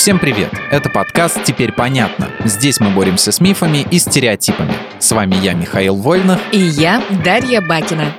Всем привет! Это подкаст «Теперь понятно». Здесь мы боремся с мифами и стереотипами. С вами я, Михаил Вольнов. И я, Дарья Бакина.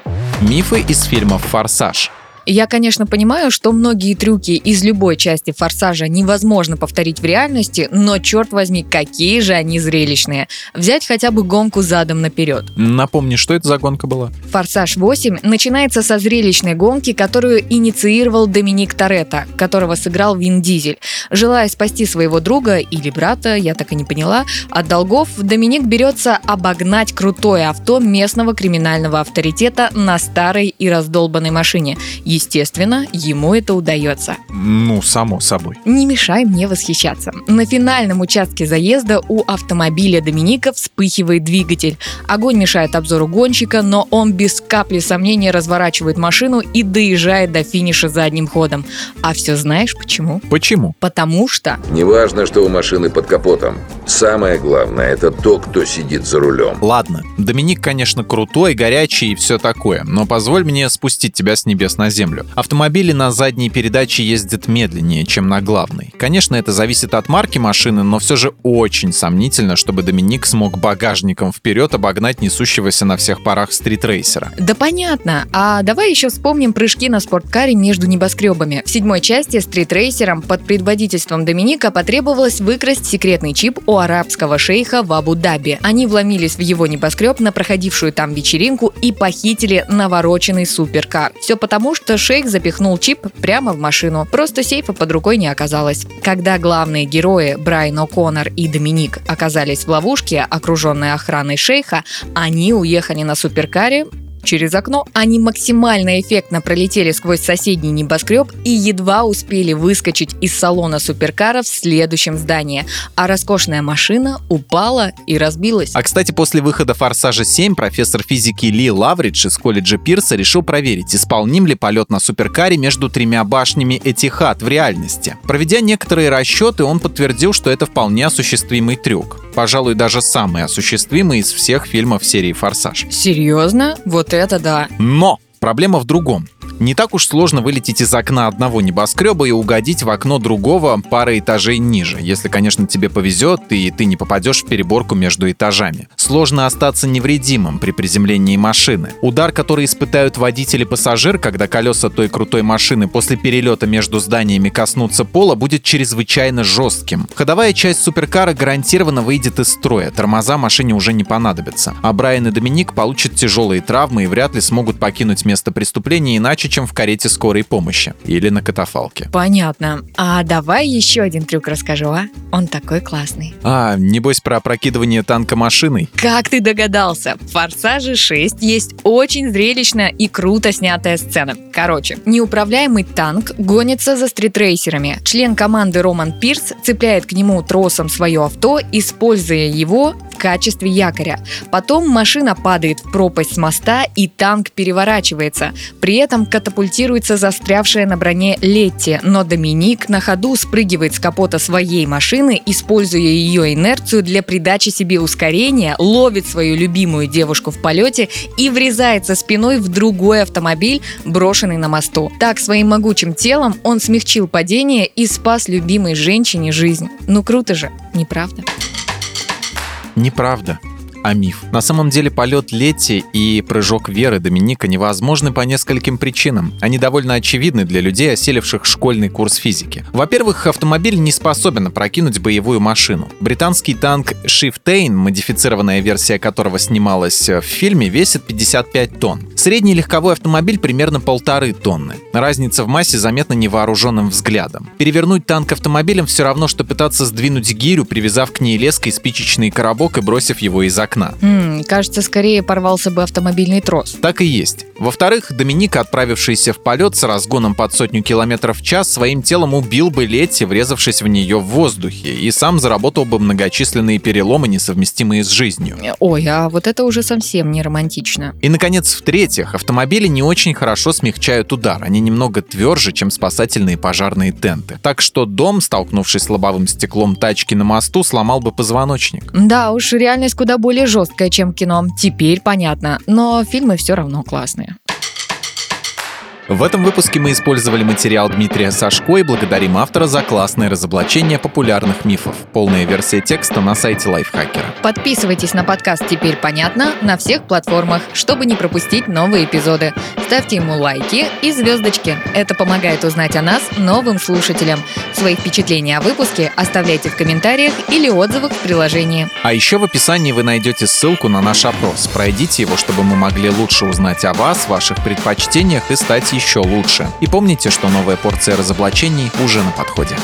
Мифы из фильмов «Форсаж». Я, конечно, понимаю, что многие трюки из любой части «Форсажа» невозможно повторить в реальности, но, черт возьми, какие же они зрелищные. Взять хотя бы гонку задом наперед. Напомни, что это за гонка была? «Форсаж 8» начинается со зрелищной гонки, которую инициировал Доминик Торетто, которого сыграл Вин Дизель. Желая спасти своего друга или брата, я так и не поняла, от долгов, Доминик берется обогнать крутое авто местного криминального авторитета на старой и раздолбанной машине. Естественно, ему это удается. Ну, само собой. Не мешай мне восхищаться. На финальном участке заезда у автомобиля Доминика вспыхивает двигатель. Огонь мешает обзору гонщика, но он без капли сомнения разворачивает машину и доезжает до финиша задним ходом. А все знаешь почему? Почему? Потому что... Неважно, что у машины под капотом. Самое главное – это то, кто сидит за рулем. Ладно, Доминик, конечно, крутой, горячий и все такое, но позволь мне спустить тебя с небес на землю. Автомобили на задней передаче ездят медленнее, чем на главной. Конечно, это зависит от марки машины, но все же очень сомнительно, чтобы Доминик смог багажником вперед обогнать несущегося на всех парах стритрейсера. Да понятно. А давай еще вспомним прыжки на спорткаре между небоскребами. В седьмой части стритрейсерам под предводительством Доминика потребовалось выкрасть секретный чип у арабского шейха в Абу-Даби. Они вломились в его небоскреб на проходившую там вечеринку и похитили навороченный суперкар. Все потому, что шейх запихнул чип прямо в машину. Просто сейфа под рукой не оказалось. Когда главные герои Брайан О'Коннор и Доминик оказались в ловушке, окруженной охраной шейха, они уехали на суперкаре через окно. Они максимально эффектно пролетели сквозь соседний небоскреб и едва успели выскочить из салона суперкара в следующем здании. А роскошная машина упала и разбилась. А, кстати, после выхода «Форсажа 7» профессор физики Ли Лавридж из колледжа Пирса решил проверить, исполним ли полет на суперкаре между тремя башнями Этихад в реальности. Проведя некоторые расчеты, он подтвердил, что это вполне осуществимый трюк. Пожалуй, даже самый осуществимый из всех фильмов серии «Форсаж». Серьезно? Вот это да! Но! Проблема в другом. Не так уж сложно вылететь из окна одного небоскреба и угодить в окно другого пары этажей ниже, если, конечно, тебе повезет и ты не попадешь в переборку между этажами. Сложно остаться невредимым при приземлении машины. Удар, который испытают водитель и пассажир, когда колеса той крутой машины после перелета между зданиями коснутся пола, будет чрезвычайно жестким. Ходовая часть суперкара гарантированно выйдет из строя, тормоза машине уже не понадобятся. А Брайан и Доминик получат тяжелые травмы и вряд ли смогут покинуть место преступления иначе, чем в карете скорой помощи или на катафалке. Понятно. А давай еще один трюк расскажу, а? Он такой классный. А, небось про опрокидывание танка машиной? Как ты догадался, в «Форсаже 6» есть очень зрелищная и круто снятая сцена. Короче, неуправляемый танк гонится за стритрейсерами. Член команды Роман Пирс цепляет к нему тросом свое авто, используя его в качестве якоря. Потом машина падает в пропасть с моста, и танк переворачивается. При этом катапультируется застрявшая на броне Летти, но Доминик на ходу спрыгивает с капота своей машины, используя ее инерцию для придачи себе ускорения, ловит свою любимую девушку в полете и врезается спиной в другой автомобиль, брошенный на мосту. Так своим могучим телом он смягчил падение и спас любимой женщине жизнь. Ну круто же, не правда? Неправда. А миф. На самом деле полет Летти и прыжок Веры Доминика невозможны по нескольким причинам. Они довольно очевидны для людей, осиливших школьный курс физики. Во-первых, автомобиль не способен опрокинуть боевую машину. Британский танк «Шифтейн», модифицированная версия которого снималась в фильме, весит 55 тонн. Средний легковой автомобиль примерно 1,5 тонны. Разница в массе заметна невооруженным взглядом. Перевернуть танк автомобилем все равно, что пытаться сдвинуть гирю, привязав к ней леской спичечный коробок и бросив его из окна. Кажется, скорее порвался бы автомобильный трос. Так и есть. Во-вторых, Доминик, отправившийся в полет с разгоном под 100 км/ч, своим телом убил бы Летти, врезавшись в нее в воздухе, и сам заработал бы многочисленные переломы, несовместимые с жизнью. Ой, а вот это уже совсем не романтично. И, наконец, в-третьих, автомобили не очень хорошо смягчают удар. Они немного тверже, чем спасательные пожарные тенты. Так что дом, столкнувшись с лобовым стеклом тачки на мосту, сломал бы позвоночник. Да уж, реальность куда более жесткое, чем кино. Теперь понятно. Но фильмы все равно классные. В этом выпуске мы использовали материал Дмитрия Сашко и благодарим автора за классное разоблачение популярных мифов. Полная версия текста на сайте Лайфхакера. Подписывайтесь на подкаст «Теперь понятно» на всех платформах, чтобы не пропустить новые эпизоды. Ставьте ему лайки и звездочки. Это помогает узнать о нас новым слушателям. Свои впечатления о выпуске оставляйте в комментариях или отзывах в приложении. А еще в описании вы найдете ссылку на наш опрос. Пройдите его, чтобы мы могли лучше узнать о вас, ваших предпочтениях и стать еще лучше. И помните, что новая порция разоблачений уже на подходе.